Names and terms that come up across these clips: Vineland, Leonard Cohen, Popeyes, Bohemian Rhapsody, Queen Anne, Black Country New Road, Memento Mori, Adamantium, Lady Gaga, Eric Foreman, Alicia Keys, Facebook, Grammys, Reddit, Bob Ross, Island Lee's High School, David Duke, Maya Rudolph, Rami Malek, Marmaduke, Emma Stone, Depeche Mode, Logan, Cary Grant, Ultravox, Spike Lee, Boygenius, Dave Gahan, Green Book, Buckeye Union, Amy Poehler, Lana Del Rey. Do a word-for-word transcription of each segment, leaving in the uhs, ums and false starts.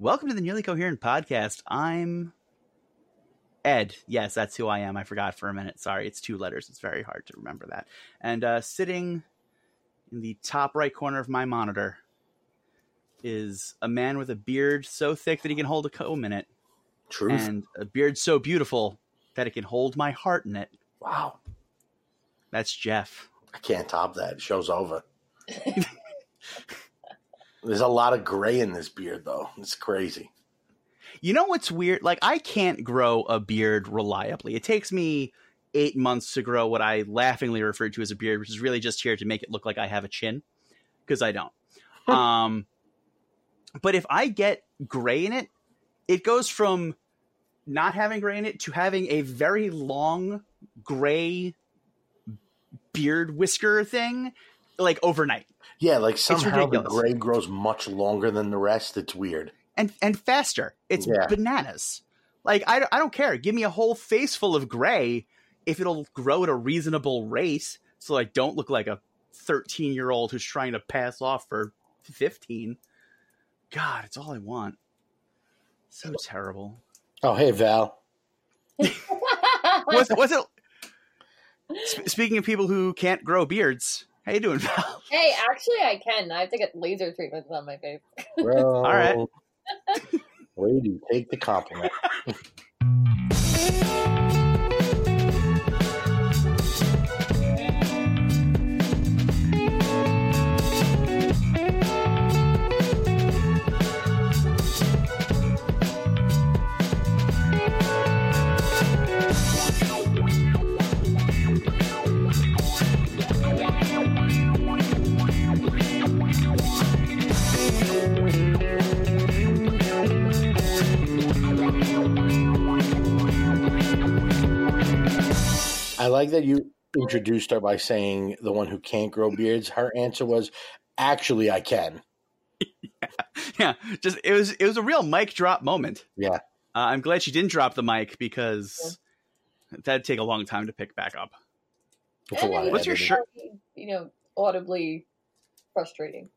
Welcome to the Nearly Coherent Podcast. I'm Ed. Yes, that's who I am. I forgot for a minute. Sorry, it's two letters. It's very hard to remember that. And uh, sitting in the top right corner of my monitor is a man with a beard so thick that he can hold a comb in it. Truth. And a beard so beautiful that it can hold my heart in it. Wow. That's Jeff. I can't top that. Show's over. There's a lot of gray in this beard, though. It's crazy. You know what's weird? Like, I can't grow a beard reliably. It takes me eight months to grow what I laughingly refer to as a beard, which is really just here to make it look like I have a chin, because I don't. um, but if I get gray in it, it goes from not having gray in it to having a very long gray beard whisker thing, like overnight. Yeah, like somehow the gray grows much longer than the rest. It's weird. And and faster. It's yeah. bananas. Like, I, I don't care. Give me a whole face full of gray if it'll grow at a reasonable rate so I don't look like a thirteen-year-old who's trying to pass off for fifteen. God, it's all I want. So terrible. Oh, hey, Val. was, was it... Sp- speaking of people who can't grow beards... How you doing, Val? Hey, actually, I can. I have to get laser treatments on my face. Well, all right. Way to take the compliment. I like that you introduced her by saying the one who can't grow beards. Her answer was, actually, I can. Yeah. yeah. Just it was it was a real mic drop moment. Yeah. Uh, I'm glad she didn't drop the mic because yeah. that'd take a long time to pick back up. What's editing. Your shirt? You know, audibly frustrating.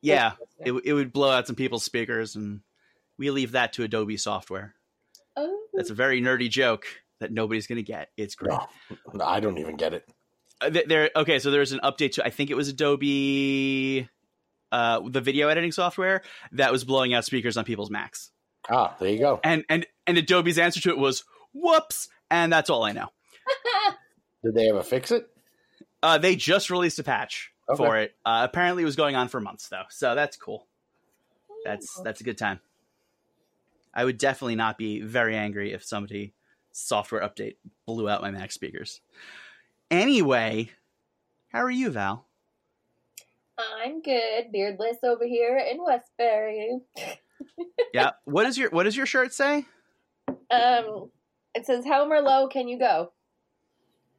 Yeah. It, it would blow out some people's speakers, and we leave that to Adobe software. Oh. That's a very nerdy joke that nobody's going to get. It's great. No, no, I don't even get it. Uh, there. Okay, so there's an update to, I think it was Adobe, uh, the video editing software, that was blowing out speakers on people's Macs. Ah, there you go. And and and Adobe's answer to it was, whoops, and that's all I know. Did they ever fix it? Uh, they just released a patch okay. for it. Uh, apparently it was going on for months, though, so that's cool. That's, that's a good time. I would definitely not be very angry if somebody... software update blew out my Mac speakers. Anyway, how are you, Val? I'm good, beardless over here in Westbury. yeah. What is your What does your shirt say? Um, it says, "How Merlot can you go?"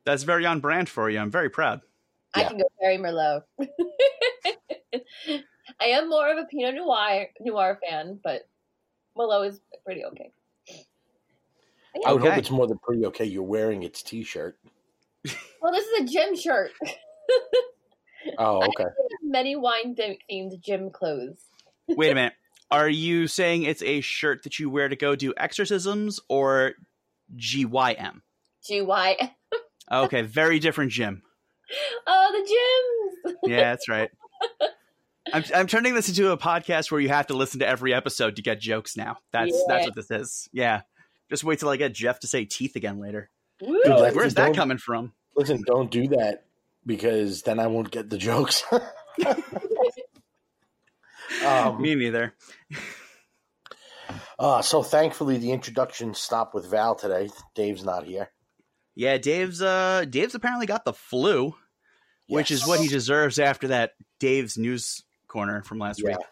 That's very on brand for you. I'm very proud. I yeah. can go very Merlot. I am more of a Pinot Noir Noir fan, but Merlot is pretty okay. Yeah, I would okay. hope it's more than pretty okay. You're wearing its t-shirt. Well, this is a gym shirt. Oh, okay. I have many wine-themed gym clothes. Wait a minute. Are you saying it's a shirt that you wear to go do exorcisms or G Y M? G Y M. Okay, very different gym. Oh, the gyms! Yeah, that's right. I'm, I'm turning this into a podcast where you have to listen to every episode to get jokes now. That's yeah. that's what this is. Yeah. Just wait till I get Jeff to say teeth again later. Dude, like, where's that coming from? Listen, don't do that because then I won't get the jokes. um, Me neither. uh, so thankfully, the introduction stopped with Val today. Dave's not here. Yeah, Dave's uh, Dave's apparently got the flu, yes. which is what he deserves after that Dave's News Corner from last yeah. week.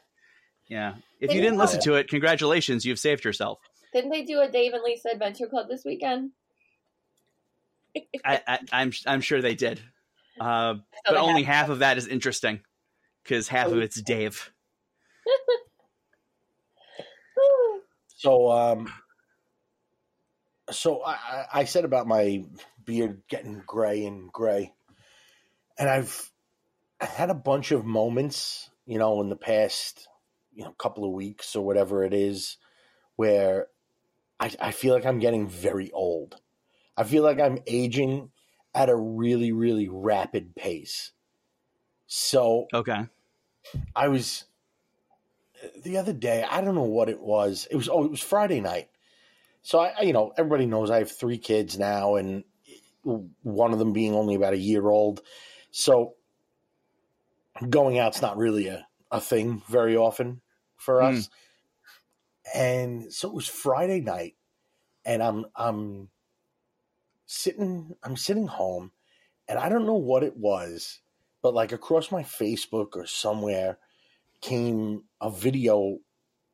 Yeah. If you didn't listen to it, congratulations. You've saved yourself. Didn't they do a Dave and Lisa Adventure Club this weekend? I, I, I'm I'm sure they did, uh, so but only half it. Of that is interesting because half of it's Dave. so, um, so I, I said about my beard getting gray and gray, and I've had a bunch of moments, you know, in the past you know, couple of weeks or whatever it is, where I, I feel like I'm getting very old. I feel like I'm aging at a really, really rapid pace. So okay, I was the other day. I don't know what it was. It was oh, it was Friday night. So I, you know, everybody knows I have three kids now, and one of them being only about a year old. So going out's not really a, a thing very often for us. Mm. And so it was Friday night, and I'm I'm sitting I'm sitting home, and I don't know what it was, but like across my Facebook or somewhere came a video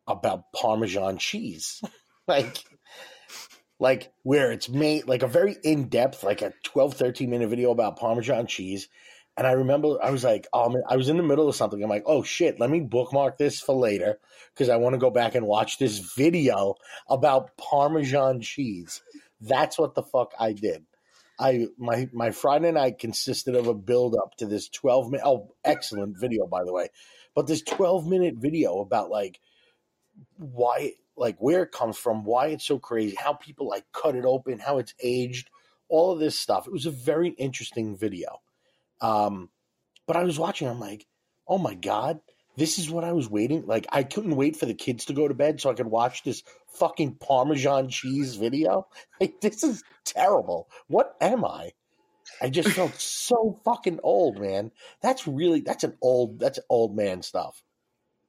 about Parmesan cheese. Like, like where it's made, like a very in-depth, like a twelve, thirteen minute video about Parmesan cheese. And I remember I was like, oh, I was in the middle of something. I'm like, oh shit, let me bookmark this for later because I want to go back and watch this video about Parmesan cheese. That's what the fuck I did. I my my Friday night consisted of a build up to this twelve minute, oh, excellent video, by the way. But this twelve minute video about like why, like where it comes from, why it's so crazy, how people like cut it open, how it's aged, all of this stuff. It was a very interesting video. Um, but I was watching, I'm like, oh my God, this is what I was waiting. Like I couldn't wait for the kids to go to bed so I could watch this fucking Parmesan cheese video. Like, this is terrible. What am I? I just felt so fucking old, man. That's really, that's an old, that's old man stuff.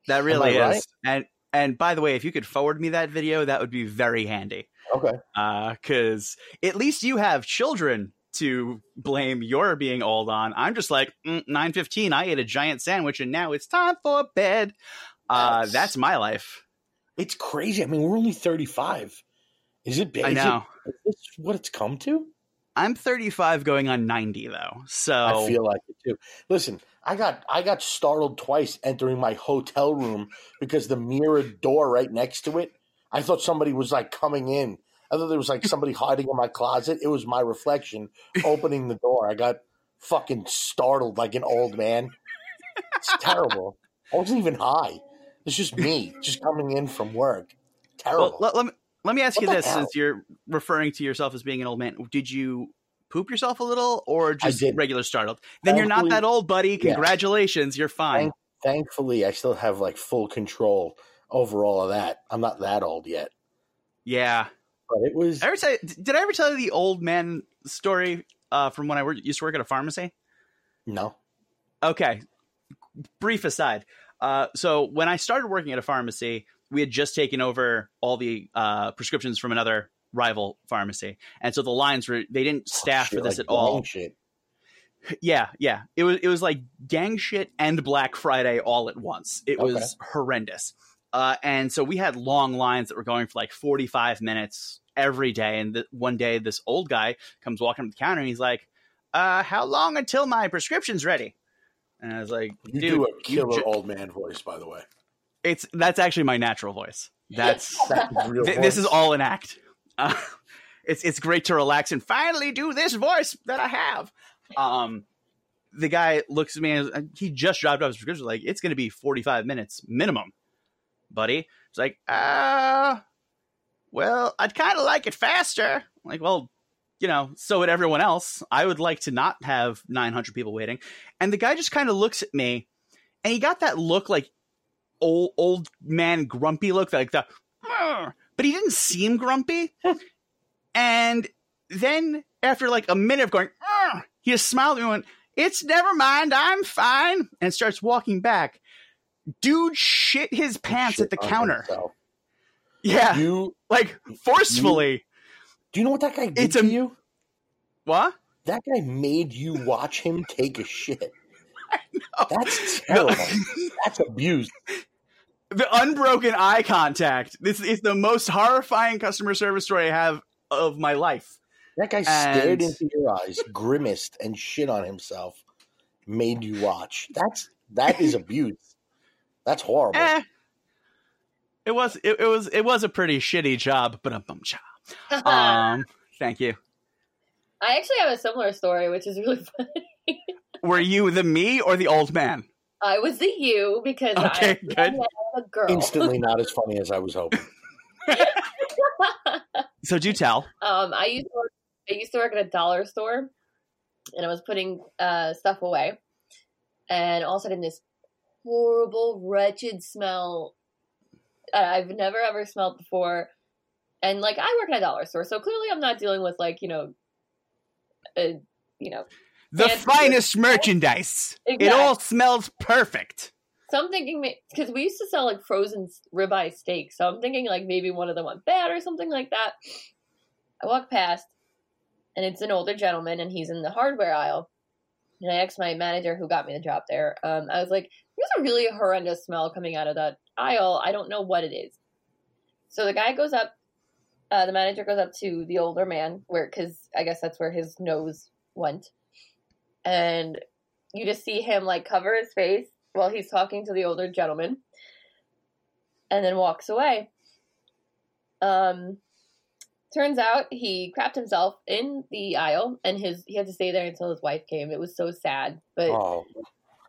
That really is. Right? And, and by the way, if you could forward me that video, that would be very handy. Okay. Uh, cause at least you have children to blame your being old on. I'm just like, mm, nine fifteen, I ate a giant sandwich and now it's time for bed. Uh, that's, that's my life. It's crazy. I mean, we're only thirty-five. Is it big? I know. Is it, is this what it's come to? I'm thirty-five going on ninety, though. So I feel like it, too. Listen, I got I got startled twice entering my hotel room because the mirrored door right next to it, I thought somebody was like coming in. I thought there was like somebody hiding in my closet. It was my reflection opening the door. I got fucking startled like an old man. It's terrible. I wasn't even high. It's just me just coming in from work. Terrible. Well, let, let me let me ask what you this: hell? Since you're referring to yourself as being an old man, did you poop yourself a little, or just regular startled? Then thankfully, you're not that old, buddy. Congratulations, yeah. You're fine. Thank, thankfully, I still have like full control over all of that. I'm not that old yet. Yeah. But it was. I ever tell, did I ever tell you the old man story uh, from when I worked, used to work at a pharmacy? No. Okay. Brief aside. Uh, so when I started working at a pharmacy, we had just taken over all the uh, prescriptions from another rival pharmacy, and so the lines were they didn't staff oh, shit, for this like at all. Shit. Yeah, yeah. It was it was like gang shit and Black Friday all at once. It okay. was horrendous. Uh, and so we had long lines that were going for like forty-five minutes every day. And th- one day this old guy comes walking up to the counter and he's like, uh, how long until my prescription's ready? And I was like, you do a killer old man voice, by the way. It's that's actually my natural voice. That's, that's real th- voice. This is all an act. Uh, it's, it's great to relax and finally do this voice that I have. Um, the guy looks at me and he just dropped off his prescription. Like, it's going to be forty-five minutes minimum. Buddy, it's like, ah, uh, well, I'd kind of like it faster. Like, well, you know, so would everyone else. I would like to not have nine hundred people waiting. And the guy just kind of looks at me, and he got that look, like old old man grumpy look, like the, but he didn't seem grumpy. And then after like a minute of going, he just smiled at me and went, "It's never mind, I'm fine," and starts walking back. Dude shit his pants shit at the counter. Himself. Yeah. You, like, forcefully. You, do you know what that guy did it's a, to you? What? That guy made you watch him take a shit. I know. That's terrible. The, That's abuse. The unbroken eye contact. This is the most horrifying customer service story I have of my life. That guy and... stared into your eyes, grimaced, and shit on himself. Made you watch. That's That is abuse. That's horrible. Eh, it was it, it was it was a pretty shitty job, but a bum job. Um, thank you. I actually have a similar story, which is really funny. Were you the me or the old man? I was the you because okay, I, good. a girl. Instantly not as funny as I was hoping. So do tell. Um, I used to work, I used to work at a dollar store, and I was putting uh, stuff away, and all of a sudden this horrible, wretched smell uh, I've never ever smelled before. And like, I work at a dollar store, so clearly I'm not dealing with like, you know, a, you know, the finest merchandise. Exactly. It all smells perfect. So I'm thinking, because we used to sell like frozen ribeye steaks, so I'm thinking like maybe one of them went bad or something like that. I walk past, and it's an older gentleman, and he's in the hardware aisle. And I asked my manager who got me the job there. Um, I was like, "There's a really horrendous smell coming out of that aisle. I don't know what it is." So the guy goes up. Uh, the manager goes up to the older man, where, because I guess that's where his nose went, and you just see him like cover his face while he's talking to the older gentleman, and then walks away. Um, turns out he crapped himself in the aisle, and his he had to stay there until his wife came. It was so sad, but oh,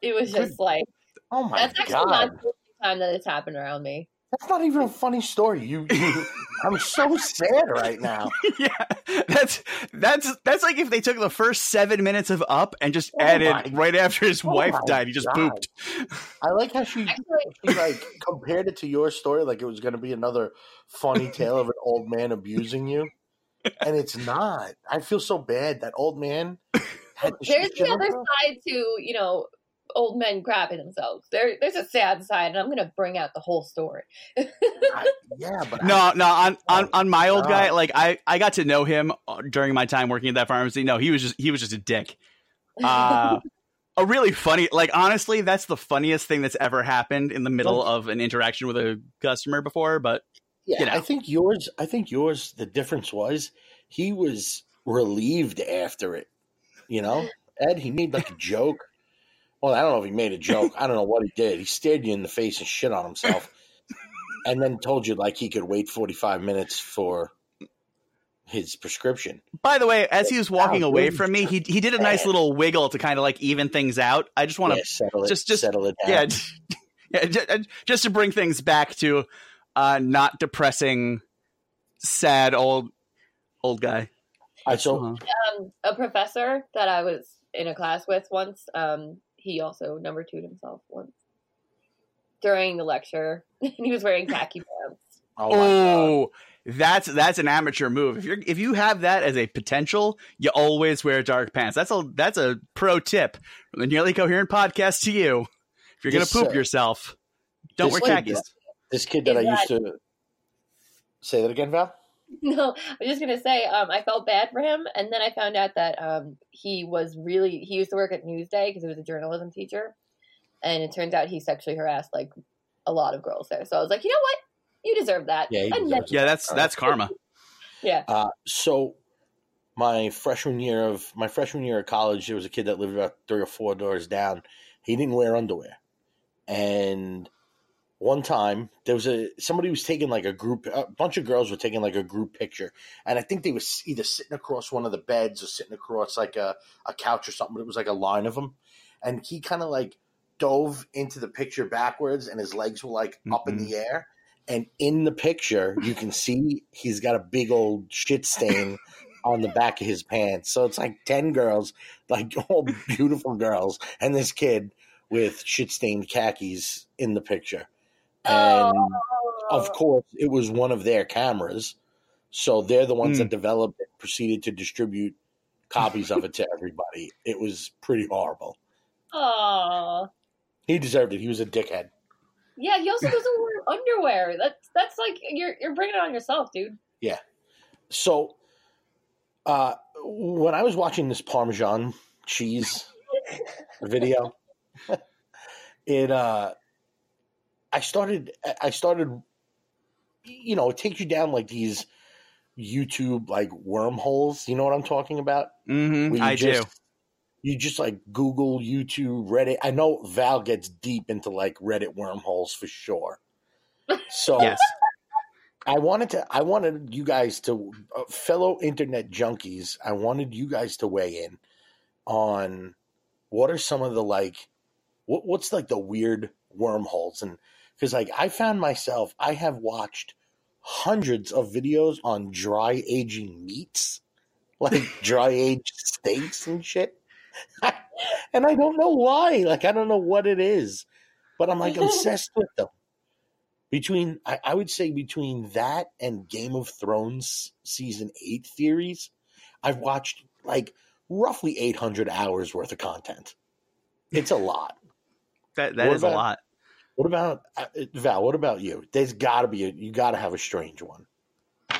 it was just good. Like, oh my god, that's actually god. Not the time that it's happened around me. That's not even a funny story. You, you I'm so sad right now. Yeah, that's that's that's like if they took the first seven minutes of Up and just oh added my, right after his oh wife died, he just God. pooped. I like how she, she like compared it to your story, like it was going to be another funny tale of an old man abusing you, and it's not. I feel so bad that old man. Had the There's the other him. side to, you know, old men crapping themselves. There, there's a sad side, and I'm going to bring out the whole story. I, yeah, but no, I, no. On, on, on my old God. guy, like I, I, got to know him during my time working at that pharmacy. No, he was just, he was just a dick. Uh, a really funny, like honestly, that's the funniest thing that's ever happened in the middle of an interaction with a customer before. But yeah, you know. I think yours, I think yours. The difference was he was relieved after it. You know, Ed, he made like a joke. Well, I don't know if he made a joke. I don't know what he did. He stared you in the face and shit on himself, and then told you like he could wait forty-five minutes for his prescription. By the way, as he was walking oh, away from me, he he did a nice little wiggle to kind of like even things out. I just want to yeah, settle it, just, just settle it down. Yeah, yeah, just to bring things back to uh, not depressing, sad old old guy. I so um, a professor that I was in a class with once. Um, He also number two'd himself once during the lecture, and he was wearing khaki pants. Oh, oh that's that's an amateur move. If you if you have that as a potential, you always wear dark pants. That's a that's a pro tip from the Nearly Coherent podcast to you. If you're this, gonna poop uh, yourself, don't wear khakis. Kid, this kid that exactly. I used to say that again, Val. No, I was just going to say, um, I felt bad for him. And then I found out that um, he was really, he used to work at Newsday because he was a journalism teacher. And it turns out he sexually harassed like a lot of girls there. So I was like, you know what? You deserve that. Yeah, deserves yeah that's that's karma. Yeah. Uh, so my freshman year of my freshman year of college, there was a kid that lived about three or four doors down. He didn't wear underwear. And one time, there was a somebody was taking like a group, a bunch of girls were taking like a group picture, and I think they were either sitting across one of the beds or sitting across like a, a couch or something. But it was like a line of them, and he kind of like dove into the picture backwards, and his legs were like mm-hmm. up in the air. And in the picture, you can see he's got a big old shit stain on the back of his pants. So it's like ten girls, like all beautiful girls, and this kid with shit stained khakis in the picture. And, of course, it was one of their cameras, so they're the ones mm. that developed and proceeded to distribute copies of it to everybody. It was pretty horrible. Oh, he deserved it. He was a dickhead. Yeah, he also doesn't wear underwear. That's that's like you're you're bringing it on yourself, dude. Yeah. So, uh, when I was watching this Parmesan cheese video, it uh. I started, I started, you know, it takes you down like these YouTube like wormholes. You know what I'm talking about? Mm-hmm, I just, do. You just like Google, YouTube, Reddit. I know Val gets deep into like Reddit wormholes for sure. So yes. I wanted to, I wanted you guys to, uh, fellow internet junkies, I wanted you guys to weigh in on what are some of the like, what, what's like the weird wormholes. And Because, like, I found myself, I have watched hundreds of videos on dry aging meats, like dry aged steaks and shit. And I don't know why. Like, I don't know what it is. But I'm, like, obsessed with them. Between, I, I would say between that and Game of Thrones season eight theories, I've watched, like, roughly eight hundred hours worth of content. It's a lot. that that what is about, a lot. What about, Val, what about you? There's got to be, a, you got to have a strange one. Um,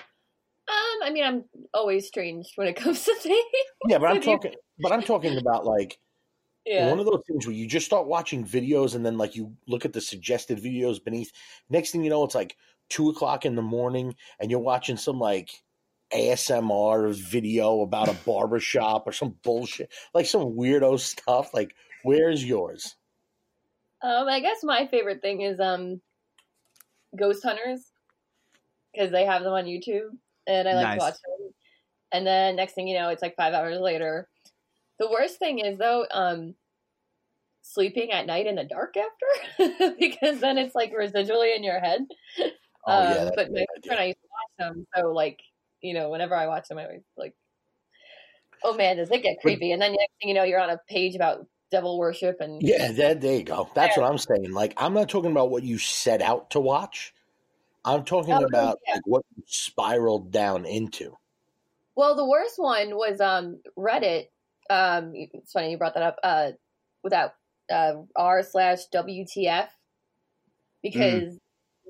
I mean, I'm always strange when it comes to things. Yeah, but I'm talking, but I'm talking about, like, yeah. One of those things where you just start watching videos and then, like, you look at the suggested videos beneath. Next thing you know, it's like two o'clock in the morning and you're watching some, like, A S M R video about a barbershop or some bullshit, like some weirdo stuff. Like, where's yours? Um, I guess my favorite thing is um, Ghost Hunters, because they have them on YouTube and I like nice. to watch them. And then next thing you know, it's like five hours later. The worst thing is, though, um, sleeping at night in the dark after, because then it's, like, residually in your head. Oh, um, yeah, but my sister and I used to watch them, so, like, you know, whenever I watch them, I was like, oh, man, does it get creepy? But, and then the next thing you know, you're on a page about devil worship. and Yeah, that, there you go. That's yeah. what I'm saying. Like, I'm not talking about what you set out to watch. I'm talking oh, about yeah. like, what you spiraled down into. Well, the worst one was um, Reddit. Um, it's funny you brought that up. Uh, without uh, r slash W T F, because mm.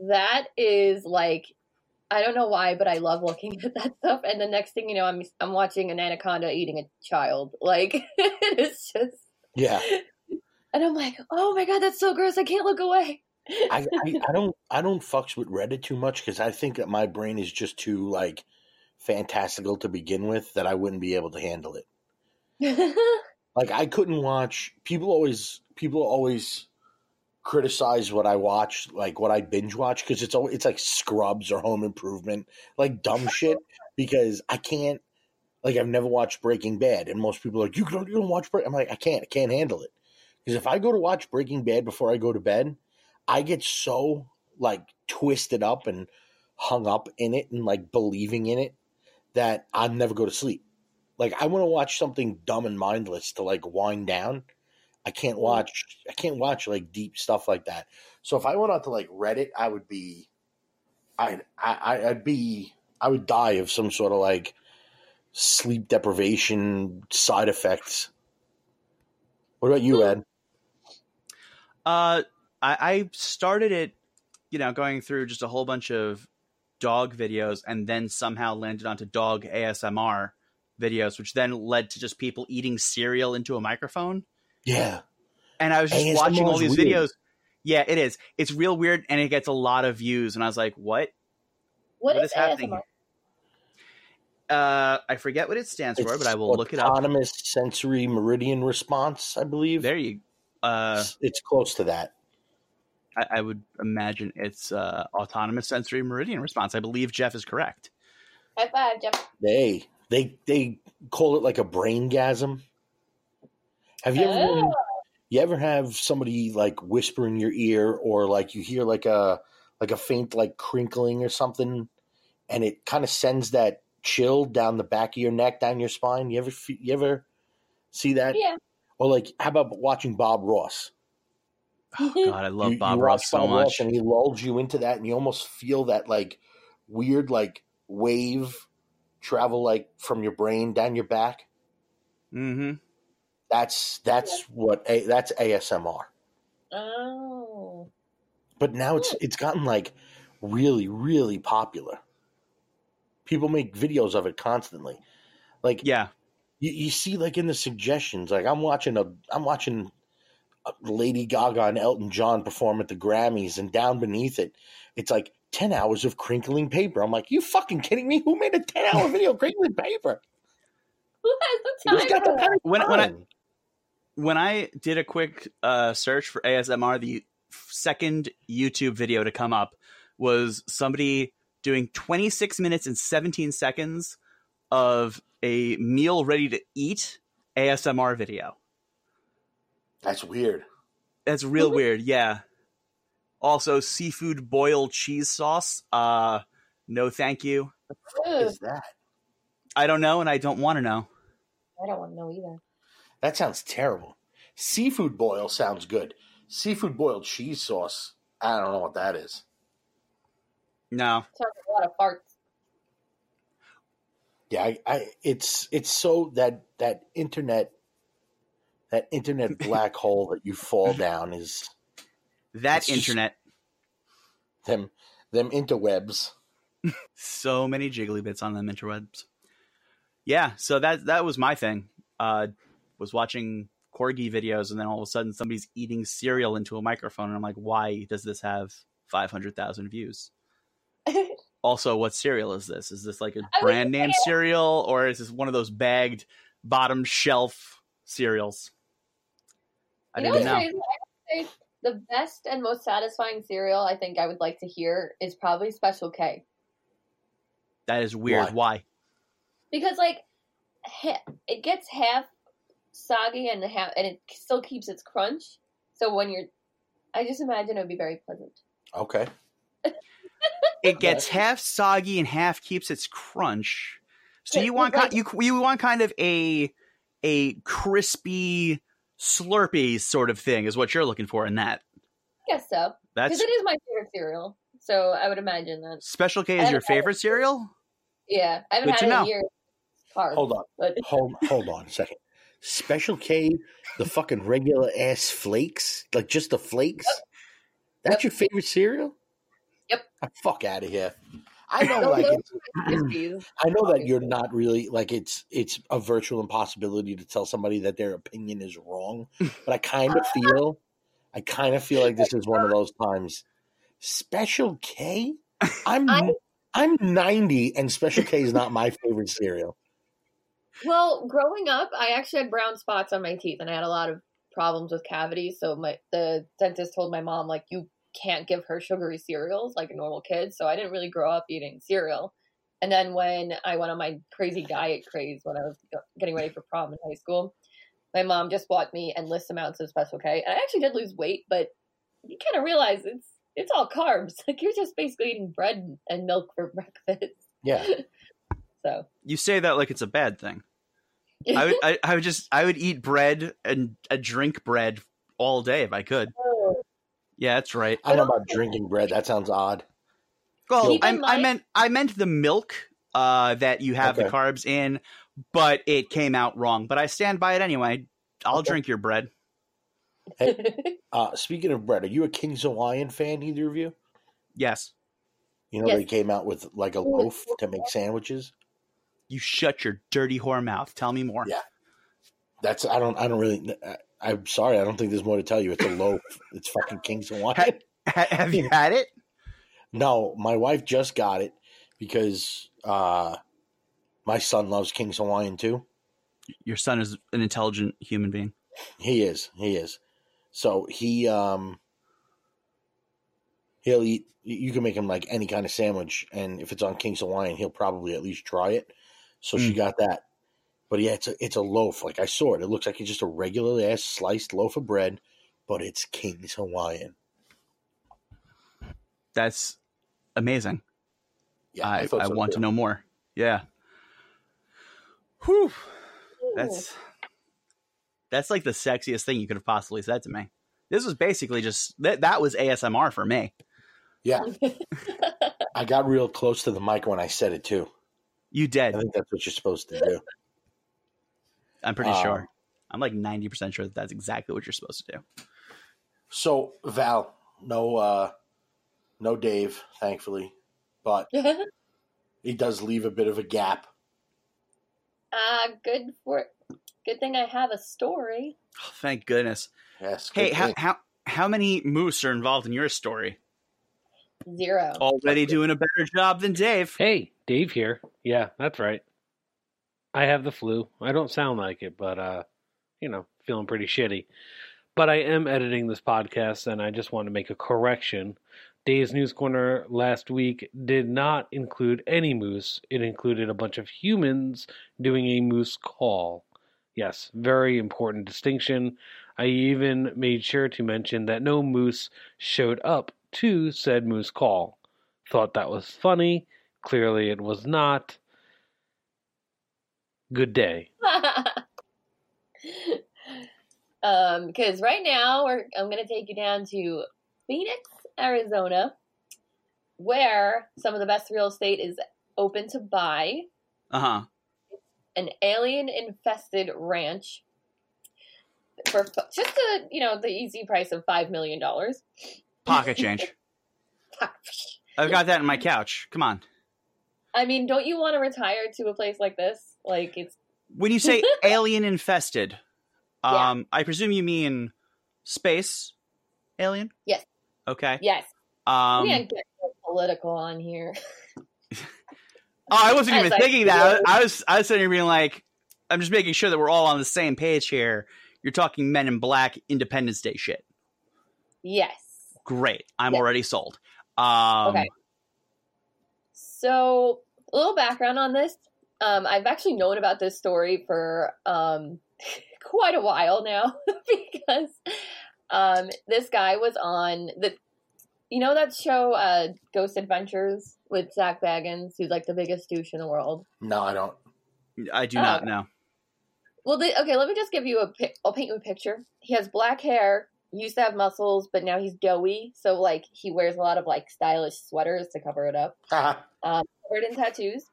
that is, like, I don't know why, but I love looking at that stuff. And the next thing you know, I'm I'm watching an anaconda eating a child. Like, it's just yeah. And I'm like, oh my god, that's so gross! I can't look away. I, I I don't I don't fucks with Reddit too much because I think that my brain is just too, like, fantastical to begin with that I wouldn't be able to handle it. Like, I couldn't watch people always people always criticize what I watch, like what I binge watch, because it's always, it's like Scrubs or Home Improvement, like dumb shit, because I can't, like, I've never watched Breaking Bad, and most people are like, you don't, you don't watch Breaking. I'm like, I can't I can't handle it, because if I go to watch Breaking Bad before I go to bed, I get so, like, twisted up and hung up in it and, like, believing in it that I'll never go to sleep. Like, I want to watch something dumb and mindless to, like, wind down. I can't watch, I can't watch, like, deep stuff like that. So if I went out to, like, Reddit, I would be, I'd, I, I'd be, I would die of some sort of, like, sleep deprivation side effects. What about you, Ed? Uh, I, I started it, you know, going through just a whole bunch of dog videos and then somehow landed onto dog A S M R videos, which then led to just people eating cereal into a microphone. Yeah. And I was just A S M R's watching all these weird videos. Yeah, it is. It's real weird, and it gets a lot of views. And I was like, what? What, what is, is happening? A S M R? Uh, I forget what it stands it's for, but I will look it up. Autonomous sensory meridian response, I believe. There you go. Uh, it's, it's close to that. I, I would imagine it's uh, autonomous sensory meridian response. I believe Jeff is correct. High five, Jeff. Hey. They they call it, like, a braingasm. Have you ever oh. been, you ever have somebody, like, whisper in your ear, or, like, you hear, like, a like a faint, like, crinkling or something, and it kind of sends that chill down the back of your neck, down your spine? You ever you ever see that? Yeah. Or, like, how about watching Bob Ross? Oh God, I love you, Bob you Ross watch so Bob much, Ross and he lulls you into that, and you almost feel that, like, weird, like, wave travel, like, from your brain down your back. Mm-hmm. That's that's what a, that's A S M R. Oh. But now it's it's gotten, like, really, really popular. People make videos of it constantly. Like, yeah, you, you see, like, in the suggestions, like, I'm watching a I'm watching a Lady Gaga and Elton John perform at the Grammys, and down beneath it, it's like ten hours of crinkling paper. I'm like, you fucking kidding me? Who made a ten hour video of crinkling paper? Who has the time? Got the time? When, when, I, when I did a quick uh, search for A S M R, the second YouTube video to come up was somebody doing twenty-six minutes and seventeen seconds of a meal ready to eat A S M R video. That's weird. That's real weird. Yeah. Also, seafood boiled cheese sauce. Uh, no, thank you. What the fuck is that? I don't know, and I don't want to know. I don't want to know either. That sounds terrible. Seafood boil sounds good. Seafood boiled cheese sauce, I don't know what that is. No. Sounds like a lot of farts. Yeah, I, I it's it's so that that internet that internet black hole that you fall down is that internet. Them them interwebs. So many jiggly bits on them interwebs. Yeah, so that that was my thing. Uh was watching corgi videos, and then all of a sudden somebody's eating cereal into a microphone, and I'm like, why does this have five hundred thousand views? Also, what cereal is this? Is this like a I brand name cereal, or is this one of those bagged bottom shelf cereals? I you don't know. Even know. I would say the best and most satisfying cereal I think I would like to hear is probably Special K. That is weird. Why? Why? Because like it gets half soggy and half, and it still keeps its crunch. So when you're, I just imagine it would be very pleasant. Okay. It gets half soggy and half keeps its crunch. So you want you you want kind of a a crispy Slurpee sort of thing is what you're looking for in that. I guess so. Because it is my favorite cereal, so I would imagine that. Special K is your favorite it. cereal? Yeah, I haven't Good had it in years. Hold on, but... hold hold on a second. Special K, the fucking regular ass flakes, like just the flakes. Yep. That's yep. your favorite cereal? Yep. Fuck out of here. I know, like, it's, I know that you're not really like it's it's a virtual impossibility to tell somebody that their opinion is wrong, but I kind of feel, I kind of feel like this is one of those times. Special K, I'm I, I'm ninety, and Special K is not my favorite cereal. Well, growing up, I actually had brown spots on my teeth, and I had a lot of problems with cavities. So my the dentist told my mom, like, you can't give her sugary cereals like a normal kid, so I didn't really grow up eating cereal. And then when I went on my crazy diet craze when I was getting ready for prom in high school, my mom just bought me endless amounts of Special K, and I actually did lose weight, but you kind of realize it's it's all carbs. Like, you're just basically eating bread and milk for breakfast. Yeah. So you say that like it's a bad thing. I would I, I would just I would eat bread and uh, drink bread all day if I could. Yeah, that's right. I don't know about drinking bread. That sounds odd. Well, I, I meant I meant the milk uh, that you have okay. the carbs in, but it came out wrong. But I stand by it anyway. I'll okay. drink your bread. Hey, uh, speaking of bread, are you a King's Hawaiian fan, either of you? Yes. You know, yes. they came out with like a loaf to make sandwiches. You shut your dirty whore mouth. Tell me more. Yeah. That's I don't I don't really I, I'm sorry, I don't think there's more to tell you. It's a loaf. It's fucking King's Hawaiian. Have, have you had it? No, my wife just got it because uh, my son loves King's Hawaiian too. Your son is an intelligent human being. He is. He is. So he um, he'll eat. You can make him like any kind of sandwich, and if it's on King's Hawaiian, he'll probably at least try it. So mm. she got that. But yeah, it's a, it's a loaf. Like, I saw it. It looks like it's just a regular-ass sliced loaf of bread, but it's King's Hawaiian. That's amazing. Yeah, I, I, so I want too. to know more. Yeah. Whew. That's, that's like the sexiest thing you could have possibly said to me. This was basically just... That, that was A S M R for me. Yeah. I got real close to the mic when I said it, too. You did. I think that's what you're supposed to do. I'm pretty um, sure. I'm like ninety percent sure that that's exactly what you're supposed to do. So, Val, no uh, no Dave, thankfully. But he does leave a bit of a gap. Uh, good for good thing I have a story. Oh, thank goodness. Yes. Good hey, how, how how many moose are involved in your story? Zero. Already doing a better job than Dave. Hey, Dave here. Yeah, that's right. I have the flu. I don't sound like it, but, uh, you know, feeling pretty shitty. But I am editing this podcast, and I just want to make a correction. Dave's News Corner last week did not include any moose. It included a bunch of humans doing a moose call. Yes, very important distinction. I even made sure to mention that no moose showed up to said moose call. Thought that was funny. Clearly it was not. Good day. um, because right now we're, I'm going to take you down to Phoenix, Arizona, where some of the best real estate is open to buy. Uh-huh. An alien-infested ranch for just a, you know, the easy price of five million dollars. Pocket change. I've got that in my couch. Come on. I mean, don't you want to retire to a place like this? Like, it's... When you say alien-infested, um, yeah. I presume you mean space alien? Yes. Okay. Yes. Um, we can't get political on here. oh, I wasn't even I was thinking like, that. I was, I was sitting here being like, I'm just making sure that we're all on the same page here. You're talking Men in Black Independence Day shit. Yes. Great. I'm yes. already sold. Um, okay. So, a little background on this. Um, I've actually known about this story for um, quite a while now because um, this guy was on the, you know, that show uh, Ghost Adventures with Zach Bagans, who's like the biggest douche in the world. No, I don't. I do oh, not okay. know. Well, the, okay, let me just give you a. Pic- I'll paint you a picture. He has black hair. He used to have muscles, but now he's doughy. So, like, he wears a lot of like stylish sweaters to cover it up. Uh-huh. Um, covered in tattoos.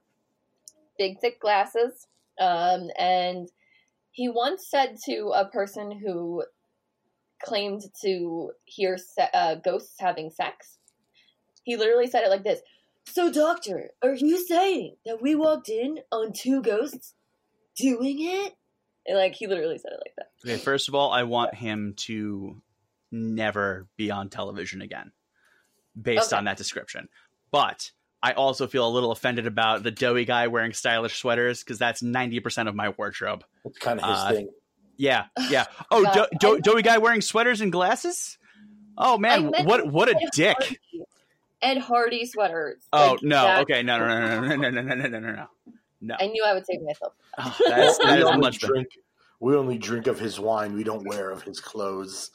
Big, thick glasses. Um, and he once said to a person who claimed to hear se- uh, ghosts having sex, he literally said it like this. So, doctor, are you saying that we walked in on two ghosts doing it? And, like, he literally said it like that. Okay, first of all, I want him to never be on television again based okay. on that description. But... I also feel a little offended about the doughy guy wearing stylish sweaters because that's ninety percent of my wardrobe. It's kind of his uh, thing. Yeah, yeah. Oh, do, do, doughy guy wearing sweaters and glasses? Oh, man, what what a dick. Ed Hardy sweaters. Oh, no, okay, no, no, no, no, no, no, no, no, no, no, no. I knew I would save myself. Oh, that is, that is much better. We only drink of his wine. We don't wear of his clothes.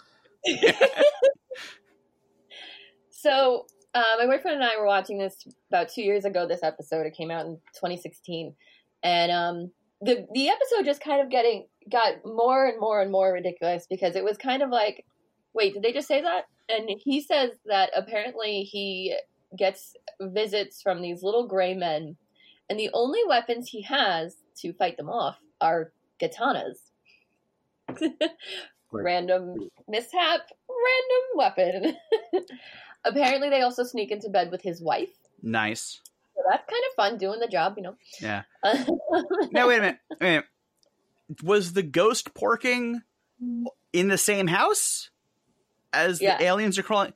So... Uh, my boyfriend and I were watching this about two years ago, this episode. It came out in twenty sixteen. And um, the the episode just kind of getting got more and more and more ridiculous because it was kind of like, wait, did they just say that? And he says that apparently he gets visits from these little gray men. And the only weapons he has to fight them off are katanas. Random mishap, random weapon. Apparently, they also sneak into bed with his wife. Nice. So that's kind of fun, doing the job, you know. Yeah. Now, wait a minute. Wait a minute. Was the ghost porking in the same house as yeah. the aliens are crawling?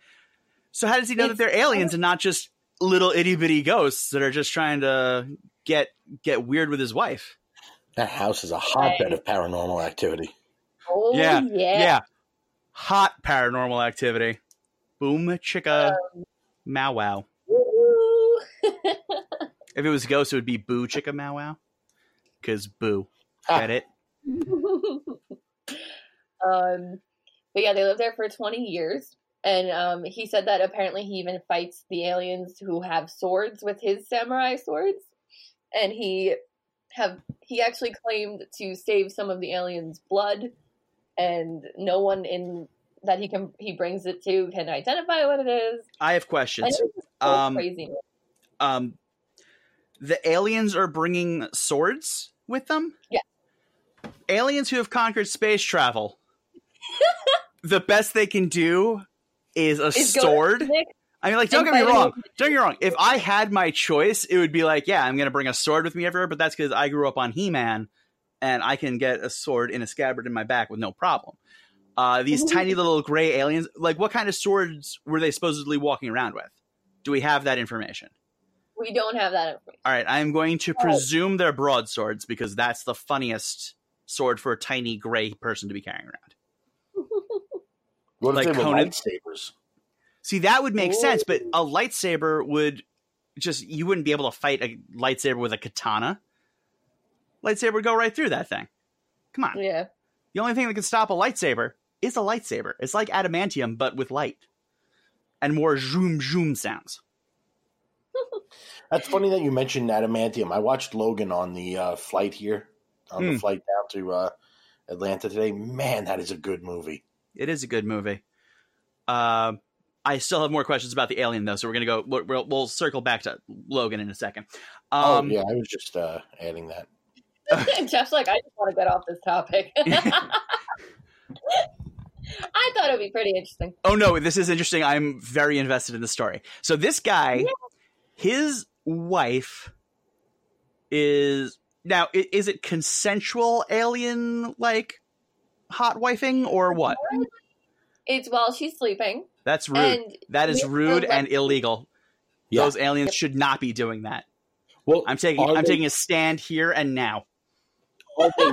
So how does he know it's, that they're aliens and not just little itty-bitty ghosts that are just trying to get get weird with his wife? That house is a hotbed right. of paranormal activity. Oh, yeah. Yeah. yeah. Hot paranormal activity. Boom, chicka, um, mau wow. If it was a ghost, it would be boo, chicka, mau wow. Because boo. Ah. Get it? um, but yeah, they lived there for twenty years. And um, he said that apparently he even fights the aliens who have swords with his samurai swords. And he have he actually claimed to save some of the aliens' blood. And no one in... that he can he brings it to can identify what it is. I have questions. I so um, crazy. Um, the aliens are bringing swords with them? Yeah. Aliens who have conquered space travel. The best they can do is a is sword. I mean, like, don't get me wrong. Don't get me wrong. If I had my choice, it would be like, yeah, I'm going to bring a sword with me everywhere, but that's because I grew up on He Man and I can get a sword in a scabbard in my back with no problem. Uh, these tiny little gray aliens, like what kind of swords were they supposedly walking around with? Do we have that information? We don't have that information. All right, I'm going to presume they're broadswords because that's the funniest sword for a tiny gray person to be carrying around. What like if they were lightsabers? See, that would make Ooh. sense, but a lightsaber would just, you wouldn't be able to fight a lightsaber with a katana. Lightsaber would go right through that thing. Come on. Yeah. The only thing that can stop a lightsaber It's a lightsaber. It's like adamantium, but with light. and more zoom zoom sounds. That's funny that you mentioned adamantium. I watched Logan on the uh, flight here, on mm. the flight down to uh, Atlanta today. Man, that is a good movie. It is a good movie. Uh, I still have more questions about the alien, though, so we're going to go we'll, – we'll, we'll circle back to Logan in a second. Um, oh, yeah, I was just uh, adding that. Jeff's like, I just want to get off this topic. I thought it would be pretty interesting. Oh, no, this is interesting. I'm very invested in the story. So this guy, yeah. his wife is – now, is it consensual alien-like hot wifing or what? It's while she's sleeping. That's rude. And that is rude and illegal. Yeah. Those aliens should not be doing that. Well, I'm taking I'm they, taking a stand here and now. Are they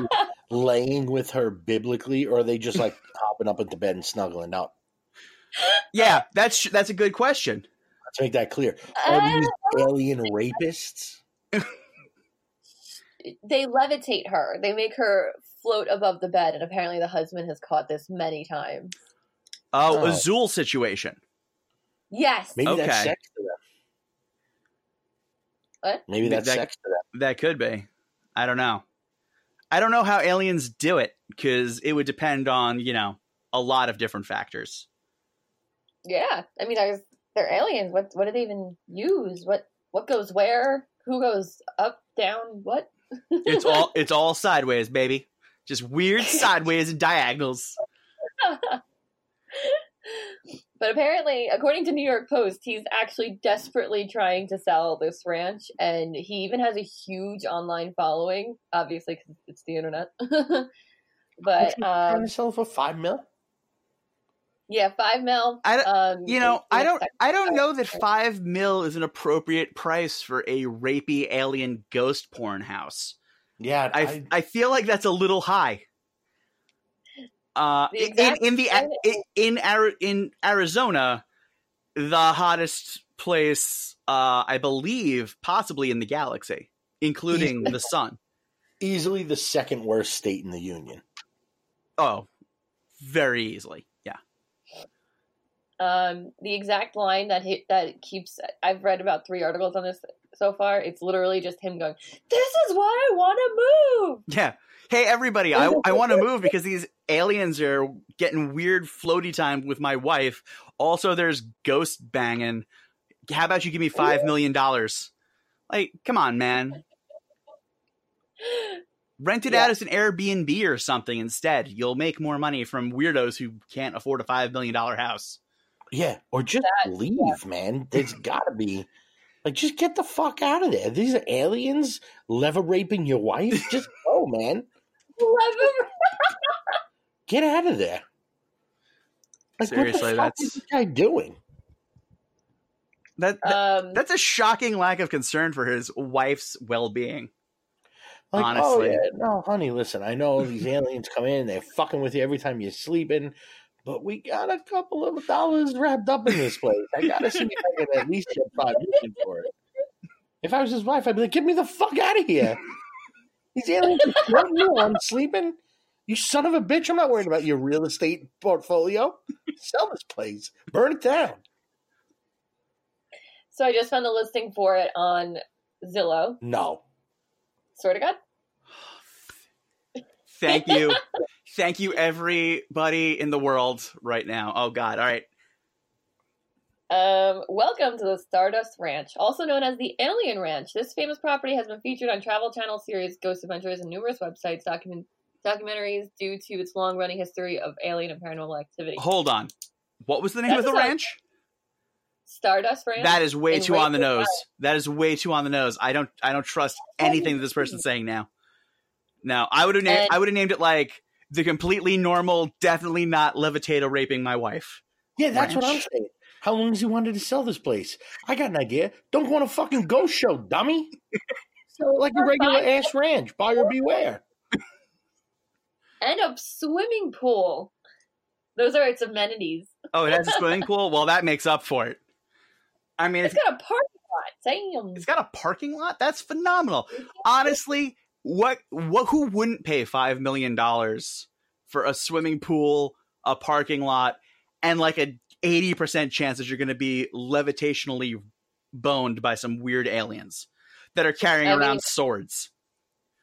laying with her biblically, or are they just like hopping up into bed and snuggling up? Yeah, that's that's a good question. Let's make that clear. Are these alien rapists? They levitate her. They make her float above the bed, and apparently the husband has caught this many times. Oh, oh. A Zool situation. Yes. Maybe okay. that's sex to them. What? Maybe that's that, sex to them. That could be. I don't know. I don't know how aliens do it, because it would depend on, you know, a lot of different factors. Yeah. I mean, I was, they're aliens. What What do they even use? What What goes where? Who goes up, down, what? It's all It's all sideways, baby. Just weird sideways and diagonals. But apparently, according to New York Post, he's actually desperately trying to sell this ranch, and he even has a huge online following, obviously, because it's the internet. But um, trying to sell for five mil. Yeah, five mil. I don't, um, you know, I don't, I don't know that five mil is an appropriate price for a rapey alien ghost porn house. Yeah, I, I, I feel like that's a little high. Uh, in, in the in in Arizona, the hottest place, uh, I believe, possibly in the galaxy, including easily, the sun. Easily the second worst state in the union. Oh, very easily, yeah. Um, the exact line that he, that keeps I've read about three articles on this so far. It's literally just him going, "This is why I want to move." Yeah. Hey, everybody, I, I want to move because these aliens are getting weird floaty time with my wife. Also, there's ghost banging. How about you give me five million dollars? Like, come on, man. Rent it yeah. out as an Airbnb or something instead. You'll make more money from weirdos who can't afford a five million dollars house. Yeah, or just that, leave, yeah. man. There's got to be... Like, just get the fuck out of there. These are aliens lever-raping your wife? Just go, man. Get out of there. Like, seriously, what the that's is this guy doing? That, that um, that's a shocking lack of concern for his wife's well-being. Like, honestly, oh, yeah, no, honey, listen. I know these aliens come in; they're fucking with you every time you're sleeping. But we got a couple of dollars wrapped up in this place. I gotta see if I can at least get five million for it. If I was his wife, I'd be like, "Get me the fuck out of here! These aliens are killing you. I'm sleeping. You son of a bitch! I'm not worried about your real estate portfolio. Sell this place. Burn it down." So I just found a listing for it on Zillow. No. Swear to God. Thank you. Thank you, everybody in the world right now. Oh, God. All right. Um, welcome to the Stardust Ranch, also known as the Alien Ranch. This famous property has been featured on Travel Channel series Ghost Adventures and numerous websites, document- documentaries due to its long-running history of alien and paranormal activity. Hold on. What was the name That's of the ranch? Stardust Ranch. That is way too Rainbow on the nose. Valley. That is way too on the nose. I don't I don't trust anything that this person's saying now. No, I would have named, I would have named it like the completely normal, definitely not levitator raping my wife. Yeah, that's ranch. What I'm saying. How long has he wanted to sell this place? I got an idea. Don't go on a fucking ghost show, dummy. So like a regular ass ranch. Buyer beware. And a swimming pool. Those are its amenities. Oh, it has a swimming pool? Well, that makes up for it. I mean, it's, it's got a parking lot. Damn. It's got a parking lot? That's phenomenal. Honestly. What? What? Who wouldn't pay five million dollars for a swimming pool, a parking lot, and like a eighty percent chance that you're going to be levitationally boned by some weird aliens that are carrying I mean, around swords.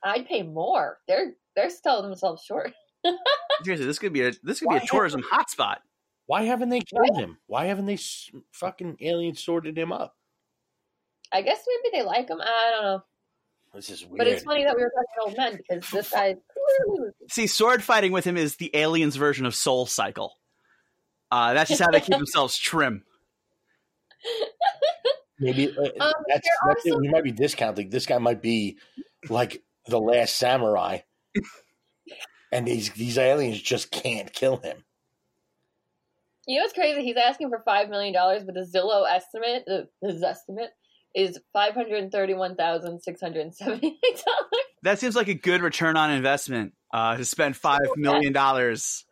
I'd pay more. They're they're selling themselves short. Seriously, this could be a this could why be a tourism hotspot. Why haven't they killed him? Why haven't they fucking alien sorted him up? I guess maybe they like him. I don't know. This is weird. But it's funny that we were talking about old men because this guy clearly... See, sword fighting with him is the aliens' version of Soul Cycle. Uh, that's just how they keep themselves trim. Maybe uh, um, that's, that's some... it. We might be discounting. This guy might be like the Last Samurai, and these these aliens just can't kill him. You know what's crazy? He's asking for five million dollars, but the Zillow estimate, uh, his estimate, is five hundred thirty-one thousand six hundred seventy-eight dollars. That seems like a good return on investment uh, to spend five million dollars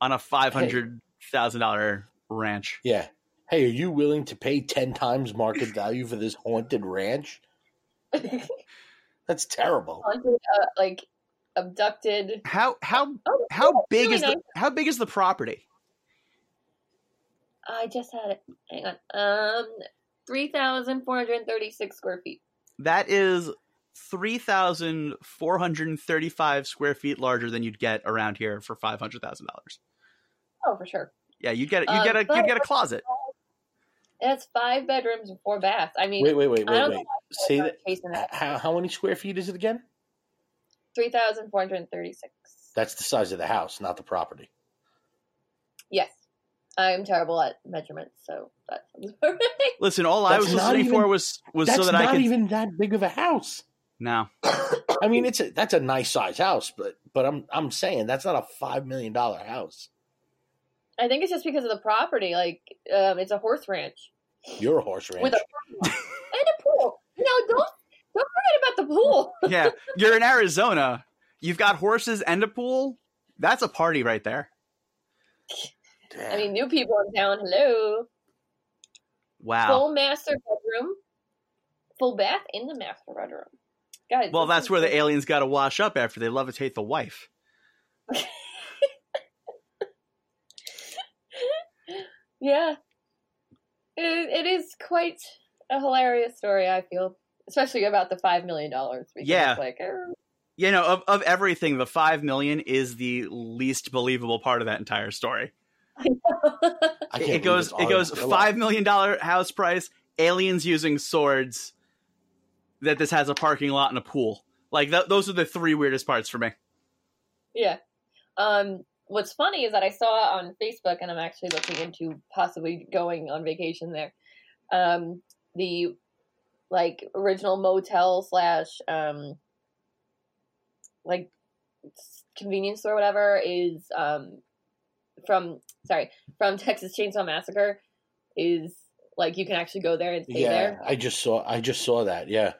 on a five hundred thousand dollar ranch. Yeah. Hey, are you willing to pay ten times market value for this haunted ranch? That's terrible. Haunted, uh, like abducted. How how oh, how oh, big really is nice. the how big is the property? I just had it. Hang on. Um, three thousand four hundred thirty-six square feet. That is three thousand four hundred thirty-five square feet larger than you'd get around here for five hundred thousand dollars. Oh, for sure. Yeah, you'd get, you'd um, get a you'd get a closet. That's five bedrooms and four baths. I mean, wait, wait, wait, wait, wait. Say that, that. How, how many square feet is it again? three thousand four hundred thirty-six. That's the size of the house, not the property. Yes. I'm terrible at measurements, so that sounds right. Listen, all that's I was listening even, for was, was so that I could... That's not even that big of a house. No. I mean, it's a, that's a nice size house, but but I'm I'm saying that's not a five million dollars house. I think it's just because of the property. Like, um, it's a horse ranch. You're a horse ranch. With a and a pool. No, don't, don't forget about the pool. Yeah, you're in Arizona. You've got horses and a pool. That's a party right there. Damn. I mean, new people in town. Hello. Wow. Full master bedroom. Full bath in the master bedroom. Guys. Well, that's where the aliens got to wash up after they levitate the wife. Yeah, it, it is quite a hilarious story, I feel, especially about the five million dollars. Yeah. Like, er. You know, of, of everything, the five million dollars is the least believable part of that entire story. I know. I it goes, it goes five million dollars house price, aliens using swords, that this has a parking lot and a pool. Like, th- those are the three weirdest parts for me. Yeah. Um. What's funny is that I saw on Facebook, and I'm actually looking into possibly going on vacation there, um, the like original motel slash um, like convenience store, whatever, is um, from sorry from Texas Chainsaw Massacre. Is like you can actually go there and stay yeah, there. I just saw I just saw that. Yeah,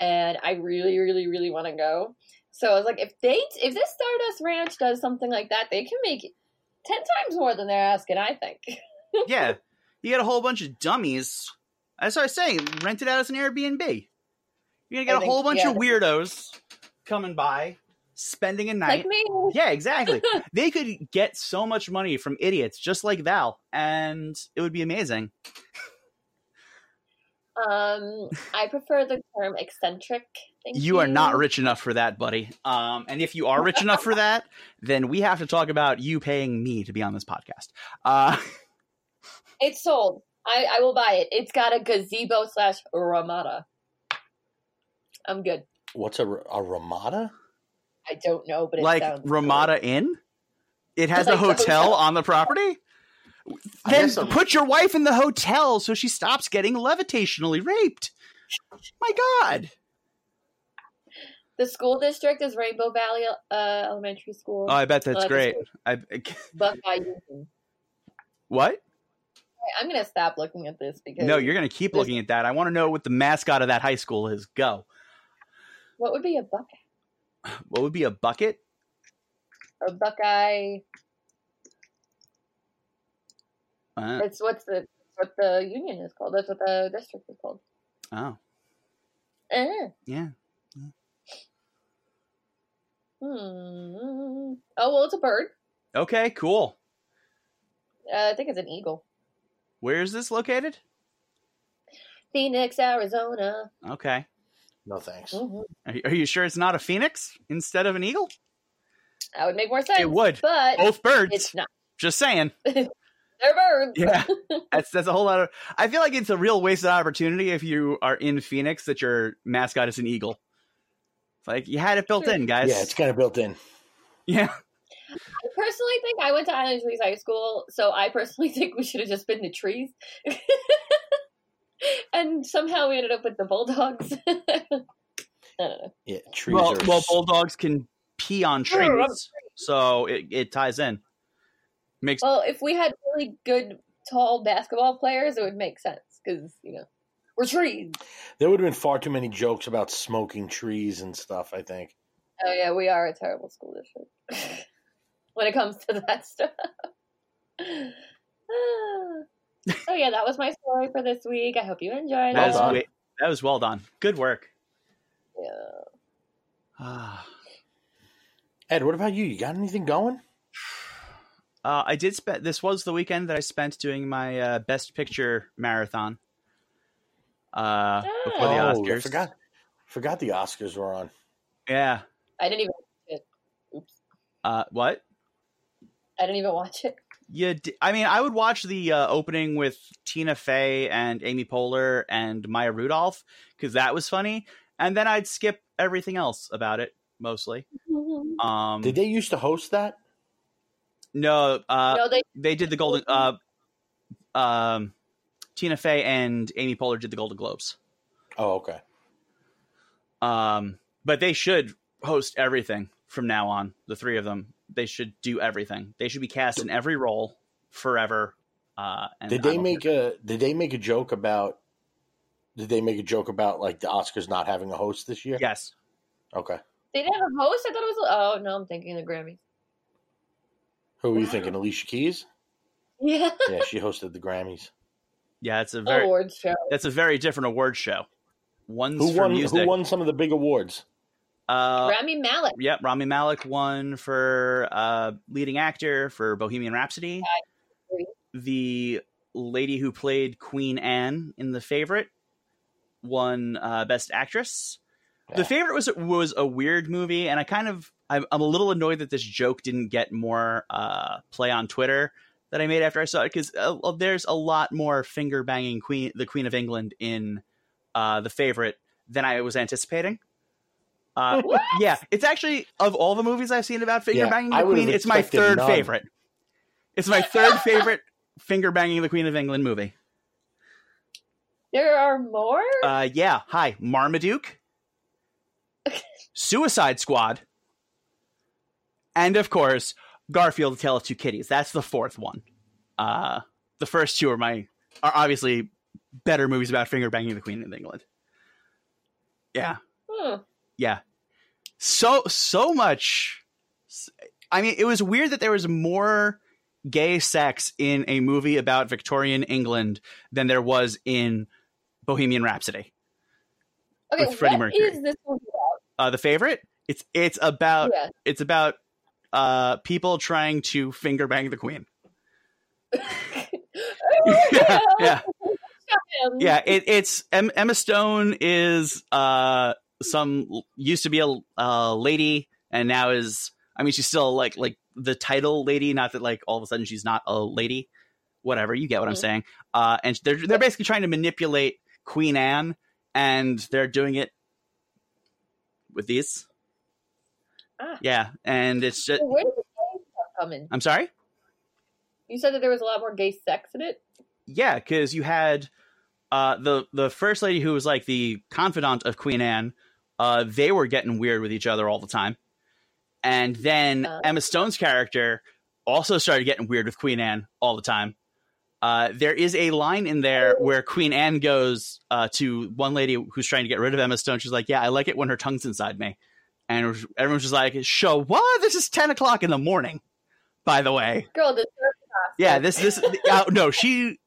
and I really, really, really want to go. So I was like, if they, if this Stardust Ranch does something like that, they can make ten times more than they're asking, I think. Yeah. You got a whole bunch of dummies. That's what I was saying. Rent it out as an Airbnb. You're going to get I a think, whole bunch yeah, of weirdos coming by, spending a night. Like me. Yeah, exactly. They could get so much money from idiots just like Val, and it would be amazing. Um, I prefer the term eccentric. Thank you, you are not rich enough for that, buddy. Um, and if you are rich enough for that, then we have to talk about you paying me to be on this podcast. Uh, it's sold. I, I will buy it. It's got a gazebo slash ramada. I'm good. What's a, a ramada? I don't know, but it like sounds Ramada cool. Inn. It has like a hotel, hotel on the property. Then put your wife in the hotel so she stops getting levitationally raped. My God. The school district is Rainbow Valley uh, Elementary School. Oh, I bet that's uh, great. I, I, Buckeye Union. What? I'm going to stop looking at this because... No, you're going to keep looking at that. I want to know what the mascot of that high school is. Go. What would be a bucket? What would be a bucket? A Buckeye... Uh, it's what's the what the union is called. That's what the district is called. Oh, uh-huh. yeah. yeah. Hmm. Oh well, it's a bird. Okay, cool. Uh, I think it's an eagle. Where is this located? Phoenix, Arizona. Okay. No thanks. Mm-hmm. Are, you, are you sure it's not a phoenix instead of an eagle? That would make more sense. It would. But both birds. It's not. Just saying. They're birds. Yeah. That's that's a whole lot of. I feel like it's a real wasted opportunity if you are in Phoenix that your mascot is an eagle. It's like you had it built sure. in, guys. Yeah, it's kind of built in. Yeah. I personally think I went to Island Lee's High School, so I personally think we should have just been the trees. And somehow we ended up with the bulldogs. I don't know. Yeah, trees. Well, are... well bulldogs can pee on trees, so it, it ties in. Makes well, if we had really good, tall basketball players, it would make sense because you know we're trees. There would have been far too many jokes about smoking trees and stuff. I think. Oh yeah, we are a terrible school district when it comes to that stuff. So yeah, that was my story for this week. I hope you enjoyed well it. Done. That was well done. Good work. Yeah. Ed, what about you? You got anything going? Uh, I did spend. This was the weekend that I spent doing my uh, Best Picture marathon. Uh, oh. Before the Oscars, I forgot. Forgot the Oscars were on. Yeah. I didn't even. Watch it. Oops. Uh, what? I didn't even watch it. Yeah, I mean, I would watch the uh, opening with Tina Fey and Amy Poehler and Maya Rudolph because that was funny, and then I'd skip everything else about it mostly. Um, did they used to host that? No, uh, no, they they did the Golden. Uh, um, Tina Fey and Amy Poehler did the Golden Globes. Oh, okay. Um, but they should host everything from now on. The three of them, they should do everything. They should be cast in every role forever. Uh, and did they make a? Did they make a joke about? Did they make a joke about like the Oscars not having a host this year? Yes. Okay. They didn't have a host. I thought it was. Oh no, I'm thinking the Grammys. Who were you thinking, Alicia Keys? Yeah, yeah, she hosted the Grammys. Yeah, it's a very awards show. That's a very different award show. One's who won? For music. Who won some of the big awards? Uh, Rami Malek. Yep, yeah, Rami Malek won for uh, leading actor for Bohemian Rhapsody. The lady who played Queen Anne in The Favorite won uh, Best Actress. Yeah. The Favorite was was a weird movie, and I kind of. I'm a little annoyed that this joke didn't get more uh, play on Twitter that I made after I saw it because uh, there's a lot more finger banging Queen, the Queen of England in uh, The Favorite than I was anticipating. Uh, yeah, it's actually of all the movies I've seen about finger yeah, banging the Queen, it's my third none. favorite. It's my third favorite finger banging the Queen of England movie. There are more? Uh, yeah. Hi, Marmaduke, Suicide Squad. And, of course, Garfield, Tale of Two Kitties. That's the fourth one. Uh, the first two are my are obviously better movies about finger-banging the Queen of England. Yeah. Huh. Yeah. So, so much. I mean, it was weird that there was more gay sex in a movie about Victorian England than there was in Bohemian Rhapsody. Okay, with Freddie Mercury. What is this movie about? Uh, The Favorite? It's, it's about... Yeah. It's about... Uh, people trying to finger bang the Queen. yeah, yeah, yeah. It, it's em, Emma Stone is uh some used to be a uh, lady and now is I mean she's still like like the title lady. Not that like all of a sudden she's not a lady. Whatever, you get what mm-hmm. I'm saying. Uh, and they're they're basically trying to manipulate Queen Anne, and they're doing it with these. Yeah, and it's just... So where did the gay stuff come in? I'm sorry? You said that there was a lot more gay sex in it? Yeah, because you had uh, the, the first lady who was like the confidant of Queen Anne, uh, they were getting weird with each other all the time. And then um, Emma Stone's character also started getting weird with Queen Anne all the time. Uh, there is a line in there where Queen Anne goes uh, to one lady who's trying to get rid of Emma Stone. She's like, yeah, I like it when her tongue's inside me. And everyone's just like, show what? This is ten o'clock in the morning, by the way. Girl, this is Yeah, this, this, uh, no, she,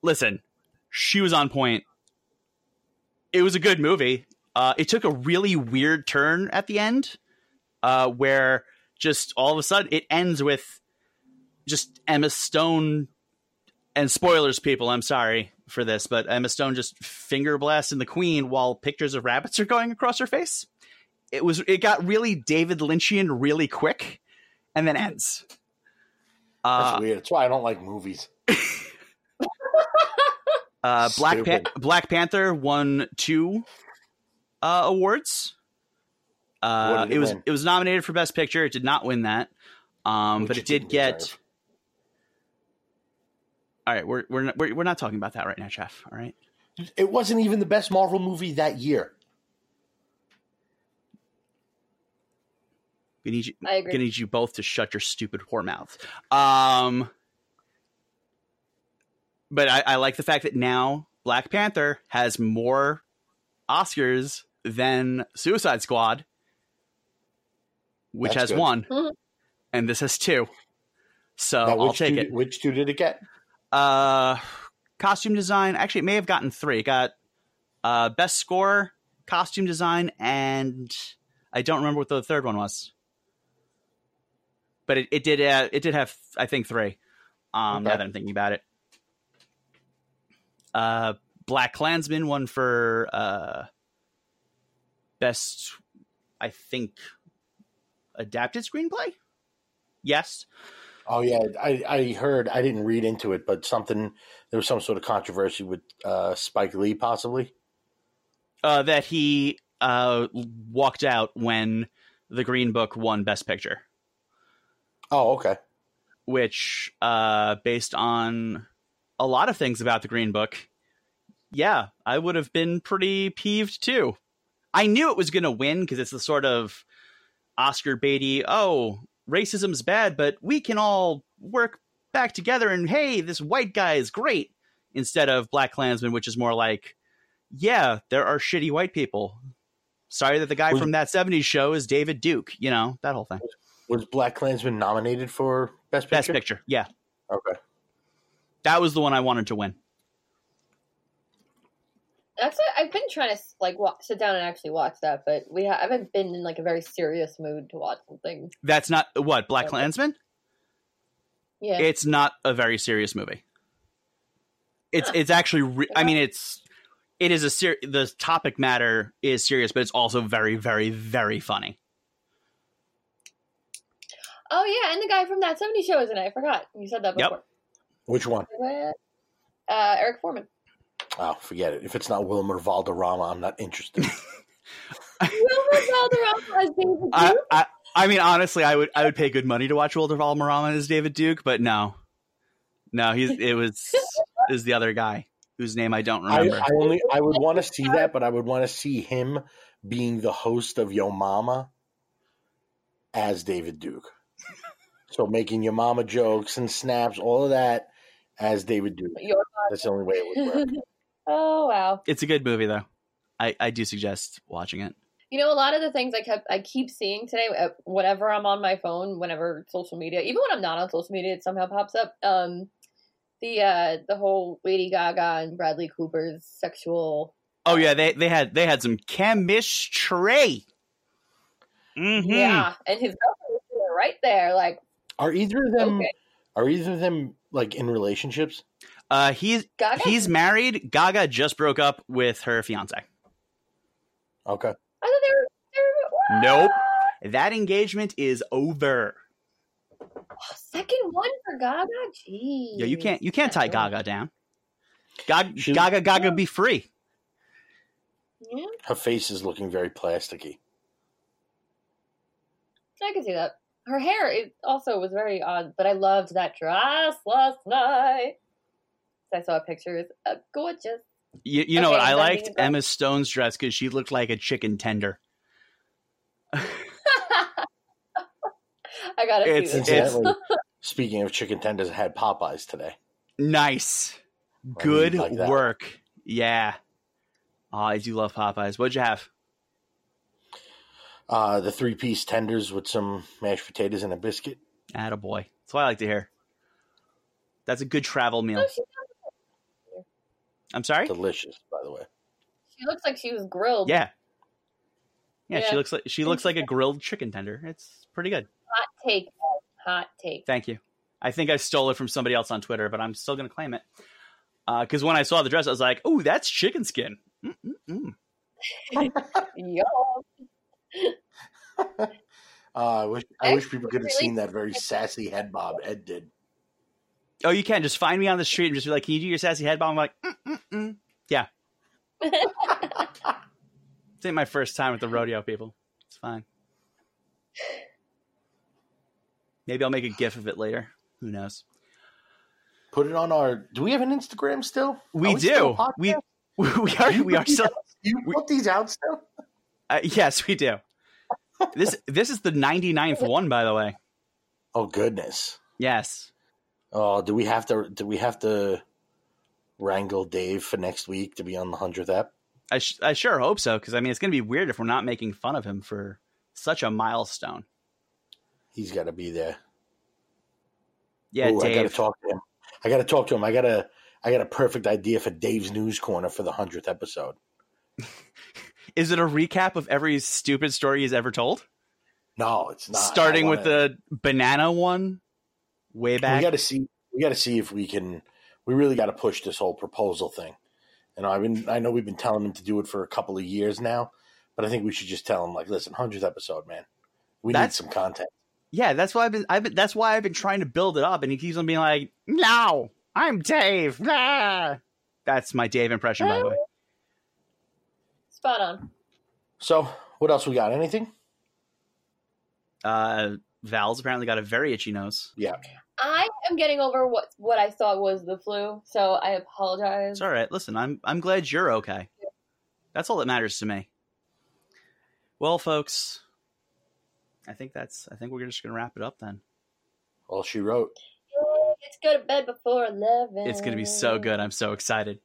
listen, she was on point. It was a good movie. Uh, it took a really weird turn at the end, uh, where just all of a sudden it ends with just Emma Stone And spoilers, people, I'm sorry for this, but Emma Stone just finger blasting the Queen while pictures of rabbits are going across her face. It was it got really David Lynchian really quick and then ends. That's uh, weird. That's why I don't like movies. uh, Black, Pan- Black Panther won two uh, awards. Uh, it was win? It was nominated for Best Picture. It did not win that, um, but it did get. Deserve. All right, we're we're not, we're we're not talking about that right now, Jeff. All right, it wasn't even the best Marvel movie that year. We need you. I agree. Gonna need you both to shut your stupid whore mouth. Um, but I, I like the fact that now Black Panther has more Oscars than Suicide Squad, which That's has good. one, mm-hmm. and this has two. So now, I'll take two, it. Which two did it get? Uh, costume design. Actually, it may have gotten three. It got uh, best score, costume design, and I don't remember what the third one was. But it, it did. Uh, it did have, I think, three. Um, okay. Now that I'm thinking about it, uh, BlacKkKlansman won for uh, best, I think, adapted screenplay. Yes. Oh yeah, I, I heard. I didn't read into it, but something there was some sort of controversy with uh, Spike Lee, possibly uh, that he uh, walked out when the Green Book won Best Picture. Oh, okay. Which, uh, based on a lot of things about the Green Book, yeah, I would have been pretty peeved too. I knew it was going to win because it's the sort of Oscar baity. Oh. Racism's bad, but we can all work back together and hey, this white guy is great, instead of BlacKkKlansman, which is more like, yeah, there are shitty white people. Sorry that the guy was, from that seventies show is David Duke, you know, that whole thing. Was BlacKkKlansman nominated for Best Picture? Best Picture, yeah. Okay. That was the one I wanted to win. That's what, I've been trying to like walk, sit down and actually watch that, but we ha- I haven't been in like a very serious mood to watch something. That's not what BlacKkKlansman. Yeah, it's not a very serious movie. It's it's actually. Re- I mean, it's it is a ser- the topic matter is serious, but it's also very, very, very funny. Oh yeah, and the guy from that seventies show is in it. I forgot you said that before. Yep. Which one? Uh, Eric Foreman. Oh, forget it. If it's not Wilmer Valderrama, I'm not interested. Wilmer Valderrama as David Duke? I, I, I mean, honestly, I would I would pay good money to watch Wilmer Valderrama as David Duke, but no. No, he's it was is the other guy whose name I don't remember. I, I only I would want to see that, but I would want to see him being the host of Yo Mama as David Duke. So making Yo Mama jokes and snaps, all of that as David Duke. That's the only way it would work. Oh, wow. It's a good movie, though. I, I do suggest watching it. You know, a lot of the things I kept I keep seeing today, whenever I'm on my phone, whenever social media, even when I'm not on social media, it somehow pops up. Um, the uh, the whole Lady Gaga and Bradley Cooper's sexual. Oh yeah, they they had they had some chemistry. Mm-hmm. Yeah, and his girlfriend was right there. Like, are either of them? Okay. Are either of them like in relationships? Uh, he's Gaga? he's married. Gaga just broke up with her fiance. Okay. I thought they were, they were, nope. That engagement is over. Second one for Gaga. Jeez. Yeah, you can't you can't tie Gaga down. Gaga she, Gaga Gaga yeah. Be free. Yeah. Her face is looking very plasticky. I can see that. Her hair it also was very odd, but I loved that dress last night. I saw pictures. Uh, gorgeous. You, you know okay, what I liked? Emma Stone's dress because she looked like a chicken tender. I got it. Incidentally, speaking of chicken tenders, I had Popeyes today. Nice. I Good like work. Yeah. Oh, I do love Popeyes. What'd you have? Uh, the three-piece tenders with some mashed potatoes and a biscuit. Attaboy. That's what I like to hear. That's a good travel meal. I'm sorry? Delicious, by the way. She looks like she was grilled. Yeah. Yeah, yeah. she looks like she looks like a grilled chicken tender. It's pretty good. Hot take. Hot take. Thank you. I think I stole it from somebody else on Twitter, but I'm still going to claim it. Because uh, when I saw the dress, I was like, oh, that's chicken skin. Mm-mm-mm. uh, I wish I wish people could have seen that very sassy head bob Ed did. Oh, you can. Just find me on the street and just be like, can you do your sassy head bob? I'm like, mm-mm-mm. Yeah. This ain't my first time at the rodeo, people. It's fine. Maybe I'll make a GIF of it later. Who knows? Put it on our. Do we have an Instagram still? We, we do. Still we we are we are still. Do you put we, these out still? Uh, yes, we do. This this is the ninety-ninth one, by the way. Oh goodness! Yes. Oh, do we have to? Do we have to wrangle Dave for next week to be on the hundredth app? I sh- I sure hope so, because I mean it's going to be weird if we're not making fun of him for such a milestone. He's got to be there. Yeah, ooh, Dave. I got to talk to him. I got to talk to him. I got a, I got a perfect idea for Dave's News Corner for the hundredth episode. Is it a recap of every stupid story he's ever told? No, it's not. Starting wanna... with the banana one, way back. We got to see. We got to see if we can. We really got to push this whole proposal thing. And I've been. I know we've been telling him to do it for a couple of years now, but I think we should just tell him, like, listen, hundredth episode, man. We That's... need some content. Yeah, that's why I've been, I've been. That's why I've been trying to build it up, and he keeps on being like, "No, I'm Dave." Ah. That's my Dave impression, by the way. Spot on. So, what else we got? Anything? Uh, Val's apparently got a very itchy nose. Yeah, I am getting over what what I thought was the flu, so I apologize. It's all right. Listen, I'm I'm glad you're okay. That's all that matters to me. Well, folks. I think that's. I think we're just going to wrap it up then. All she wrote. Let's go to bed before eleven. It's going to be so good. I'm so excited.